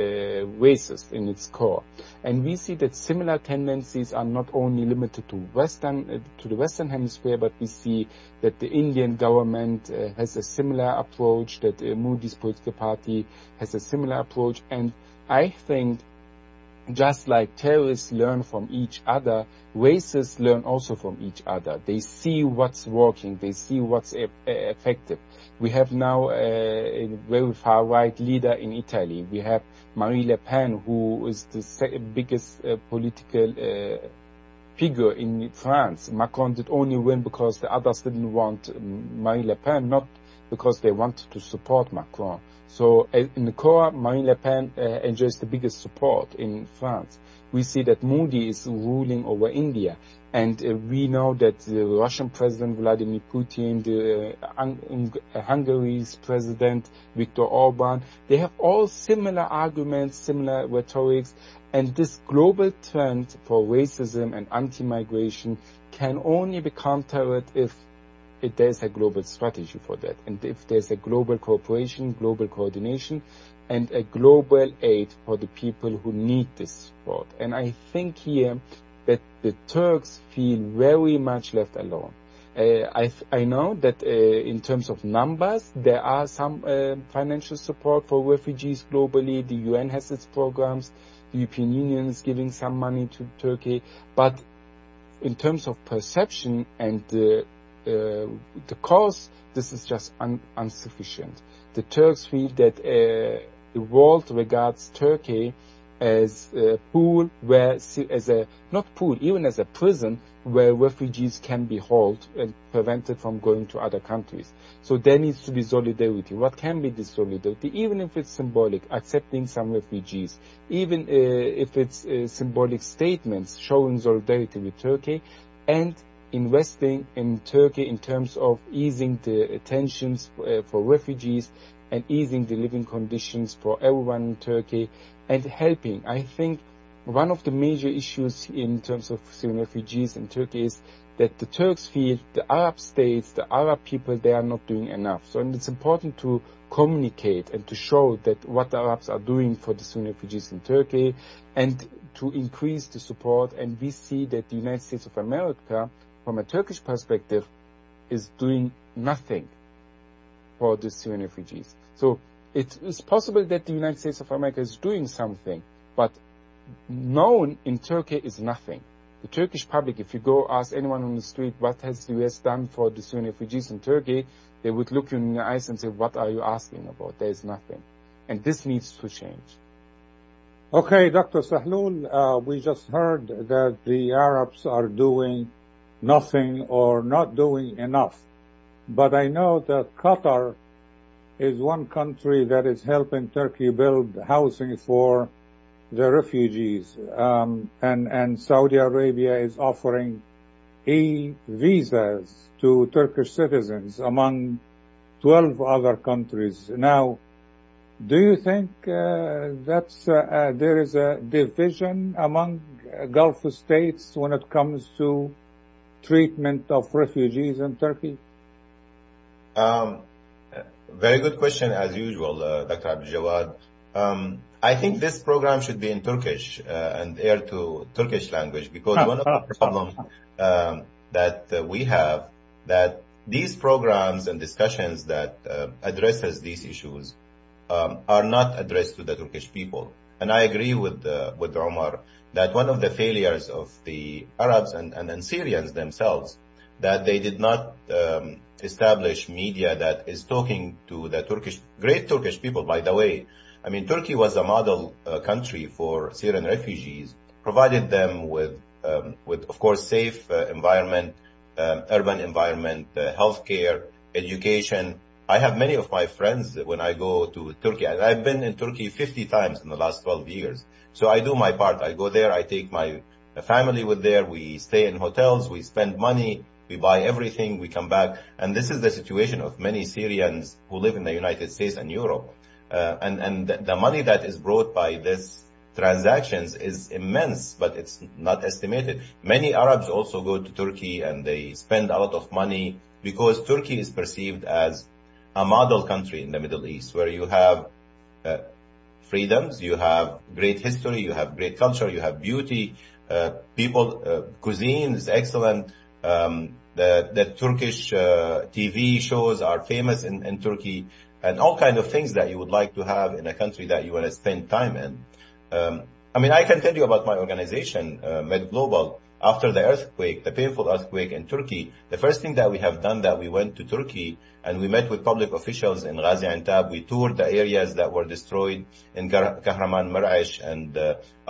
racist in its core. And we see that similar tendencies are not only limited to Western, uh, to the Western Hemisphere, but we see that the Indian government uh, has a similar approach, that uh, Modi's political party has a similar approach, and I think just like terrorists learn from each other, racists learn also from each other. They see what's working, they see what's e- effective. We have now uh, a very far-right leader in Italy. We have Marine Le Pen, who is the second biggest uh, political uh, figure in France. Macron did only win because the others didn't want Marine Le Pen, not because they want to support Macron. So in the core, Marine Le Pen uh, enjoys the biggest support in France. We see that Modi is ruling over India. And uh, we know that the Russian President Vladimir Putin, the uh, Hungary's President Viktor Orban, they have all similar arguments, similar rhetorics. And this global trend for racism and anti-migration can only be countered if It, there's a global strategy for that. And if there's a global cooperation, global coordination, and a global aid for the people who need this support. And I think here that the Turks feel very much left alone. Uh, I, I know that uh, in terms of numbers, there are some uh, financial support for refugees globally. The U N has its programs. The European Union is giving some money to Turkey. But in terms of perception and the Uh, the cause, this is just un- insufficient. The Turks feel that uh, the world regards Turkey as a pool where, as a, not pool, even as a prison where refugees can be held and prevented from going to other countries. So there needs to be solidarity. What can be this solidarity? Even if it's symbolic, accepting some refugees, even uh, if it's uh, symbolic statements showing solidarity with Turkey, and investing in Turkey in terms of easing the tensions uh, for refugees and easing the living conditions for everyone in Turkey and helping. I think one of the major issues in terms of Syrian refugees in Turkey is that the Turks feel the Arab states, the Arab people, they are not doing enough. So and it's important to communicate and to show that what the Arabs are doing for the Syrian refugees in Turkey and to increase the support. And we see that the United States of America, from a Turkish perspective, is doing nothing for the Syrian refugees. So it is possible that the United States of America is doing something, but known in Turkey is nothing. The Turkish public, if you go ask anyone on the street what has the U S done for the Syrian refugees in Turkey, they would look you in the eyes and say, what are you asking about? There is nothing. And this needs to change. Okay, Doctor Sahloul, uh, we just heard that the Arabs are doing nothing or not doing enough. But I know that Qatar is one country that is helping Turkey build housing for the refugees. Um, and, and Saudi Arabia is offering e-visas to Turkish citizens among twelve other countries. Now, do you think uh, that's, uh, uh, there is a division among Gulf states when it comes to treatment of refugees in Turkey? Um, very good question, as usual, uh, Doctor Atef Gawad. Um, I think this program should be in Turkish uh, and aired to Turkish language, because one of the problems um, that uh, we have, that these programs and discussions that uh, addresses these issues um, are not addressed to the Turkish people. And I agree with uh, with Omar that one of the failures of the Arabs and, and, and Syrians themselves, that they did not um, establish media that is talking to the Turkish, great Turkish people, by the way. I mean, Turkey was a model uh, country for Syrian refugees, provided them with, um, with of course, safe uh, environment, um, urban environment, uh, healthcare, education. I have many of my friends when I go to Turkey, and I've been in Turkey fifty times in the last twelve years. So I do my part. I go there, I take my family with there, we stay in hotels, we spend money, we buy everything, we come back. And this is the situation of many Syrians who live in the United States and Europe. Uh, and, and the money that is brought by this transactions is immense, but it's not estimated. Many Arabs also go to Turkey and they spend a lot of money because Turkey is perceived as a model country in the Middle East, where you have uh, freedoms, you have great history, you have great culture, you have beauty, uh, people, uh, cuisine is excellent. Um, the, the Turkish uh, T V shows are famous in, in Turkey, and all kind of things that you would like to have in a country that you want to spend time in. Um, I mean, I can tell you about my organization, uh, MedGlobal. After the earthquake, the painful earthquake in Turkey, the first thing that we have done that we went to Turkey and we met with public officials in Gaziantep. We toured the areas that were destroyed in Kahraman Maraş and uh,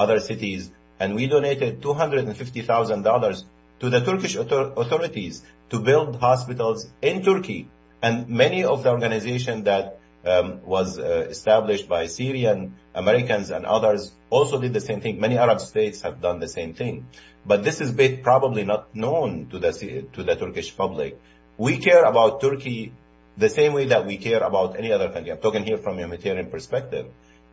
other cities. And we donated two hundred fifty thousand dollars to the Turkish author- authorities to build hospitals in Turkey. And many of the organizations that um, was uh, established by Syrian Americans and others also did the same thing. Many Arab states have done the same thing. But this is bit probably not known to the to the Turkish public. We care about Turkey the same way that we care about any other country. I'm talking here from a humanitarian perspective.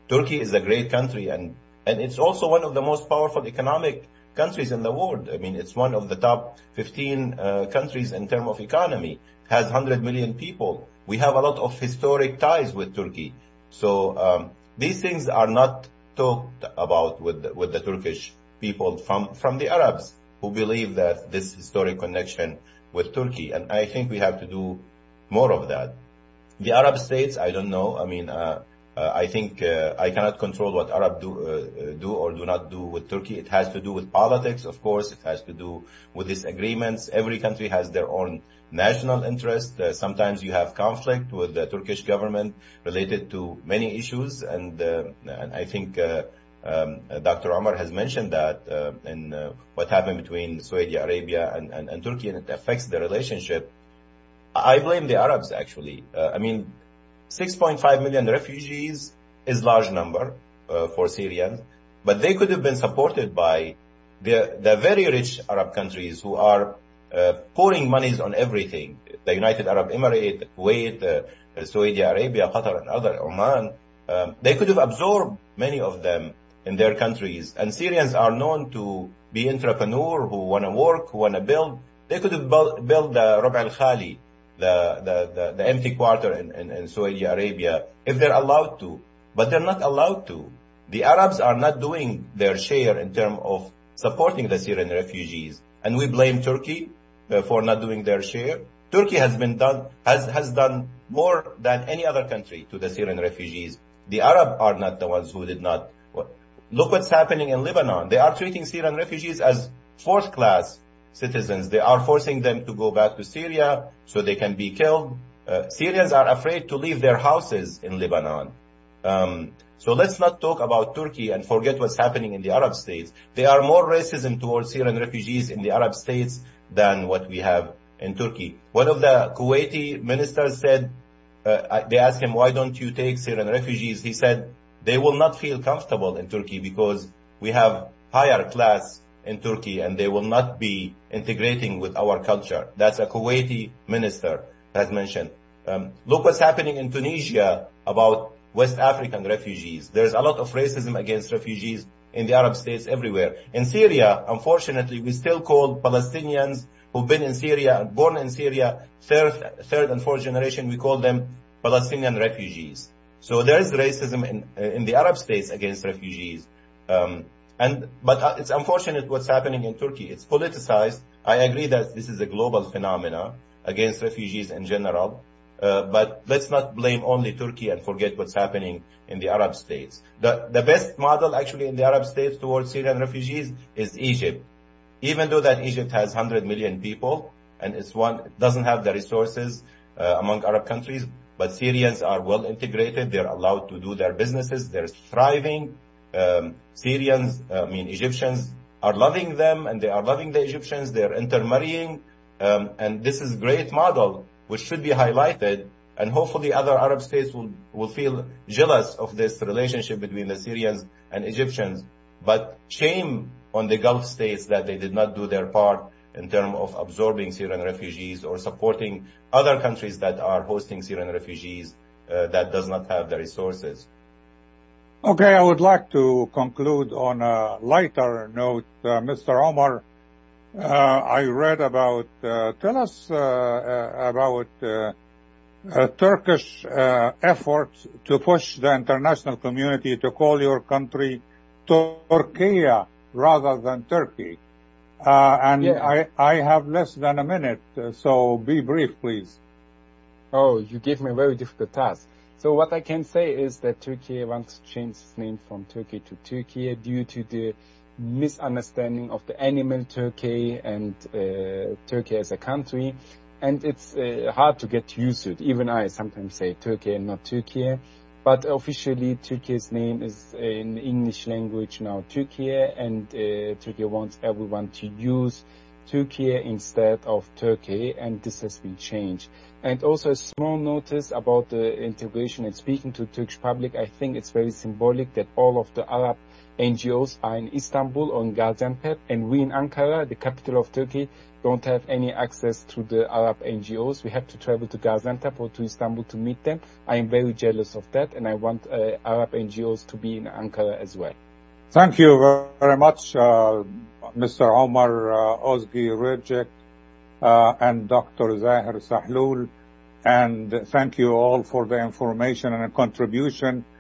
Turkey is a great country, and, and it's also one of the most powerful economic countries in the world. I mean, it's one of the top fifteen uh, countries in terms of economy. It has one hundred million people. We have a lot of historic ties with Turkey. So um, these things are not talked about with the, with the Turkish people from, from the Arabs who believe that this historic connection with Turkey. And I think we have to do more of that. The Arab states, I don't know. I mean, uh, uh, I think uh, I cannot control what Arab do, uh, do or do not do with Turkey. It has to do with politics, of course. It has to do with these agreements. Every country has their own national interest. Uh, sometimes you have conflict with the Turkish government related to many issues, and, uh, and I think uh, um, Doctor Omar has mentioned that uh, in uh, what happened between Saudi Arabia and, and, and Turkey, and it affects the relationship. I blame the Arabs, actually. Uh, I mean, six point five million refugees is large number uh, for Syrians, but they could have been supported by the, the very rich Arab countries who are uh, pouring monies on everything. The United Arab Emirates, Kuwait, uh, Saudi Arabia, Qatar, and other, Oman. Um, they could have absorbed many of them in their countries. And Syrians are known to be entrepreneur who want to work, who want to build. They could have built, built the Rab' al-Khali, The, the, the, the empty quarter in, in, in Saudi Arabia, if they're allowed to. But they're not allowed to. The Arabs are not doing their share in terms of supporting the Syrian refugees. And we blame Turkey uh, for not doing their share. Turkey has been done, has, has done more than any other country to the Syrian refugees. The Arabs are not the ones who did not. Look what's happening in Lebanon. They are treating Syrian refugees as fourth class citizens. They are forcing them to go back to Syria so they can be killed. Uh, Syrians are afraid to leave their houses in Lebanon. Um, so let's not talk about Turkey and forget what's happening in the Arab states. There are more racism towards Syrian refugees in the Arab states than what we have in Turkey. One of the Kuwaiti ministers said, uh, they asked him, why don't you take Syrian refugees? He said, they will not feel comfortable in Turkey because we have higher class in Turkey, and they will not be integrating with our culture. That's a Kuwaiti minister has mentioned. Um, look what's happening in Tunisia about West African refugees. There's a lot of racism against refugees in the Arab states everywhere. In Syria, unfortunately, we still call Palestinians who've been in Syria, born in Syria, third, third and fourth generation, we call them Palestinian refugees. So there is racism in, in the Arab states against refugees. Um, And, but it's unfortunate what's happening in Turkey. It's politicized. I agree that this is a global phenomena against refugees in general. Uh, but let's not blame only Turkey and forget what's happening in the Arab states. The, the best model actually in the Arab states towards Syrian refugees is Egypt. Even though that Egypt has one hundred million people and it's one, it doesn't have the resources, uh, among Arab countries, but Syrians are well integrated. They're allowed to do their businesses. They're thriving. Um, Syrians, I mean Egyptians are loving them and they are loving the Egyptians. They are intermarrying. Um, and this is a great model which should be highlighted. And hopefully other Arab states will, will feel jealous of this relationship between the Syrians and Egyptians. But shame on the Gulf states that they did not do their part in terms of absorbing Syrian refugees or supporting other countries that are hosting Syrian refugees uh, that does not have the resources. Okay, I would like to conclude on a lighter note. Uh, Mister Omar, uh, I read about, uh, tell us uh, uh, about uh, uh, Turkish uh, efforts to push the international community to call your country Turkey rather than Turkey. Uh, and yeah. I, I have less than a minute, so be brief, please. Oh, you gave me a very difficult task. So what I can say is that Turkey wants to change its name from Turkey to Turkey due to the misunderstanding of the animal Turkey and uh, Turkey as a country. And it's uh, hard to get used to it. Even I sometimes say Turkey and not Turkey. But officially Turkey's name is in English language now Turkey, and uh, Turkey wants everyone to use Turkey instead of Turkey, and this has been changed. And also a small notice about the integration and speaking to the Turkish public. I think it's very symbolic that all of the Arab N G Os are in Istanbul or in Gaziantep, and we in Ankara, the capital of Turkey, don't have any access to the Arab N G Os. We have to travel to Gaziantep or to Istanbul to meet them. I am very jealous of that, and I want uh, Arab N G Os to be in Ankara as well. Thank you very much, uh, Mister Ömer uh, Özkizilcik uh, and Doctor Zaher Sahloul, and thank you all for the information and contribution.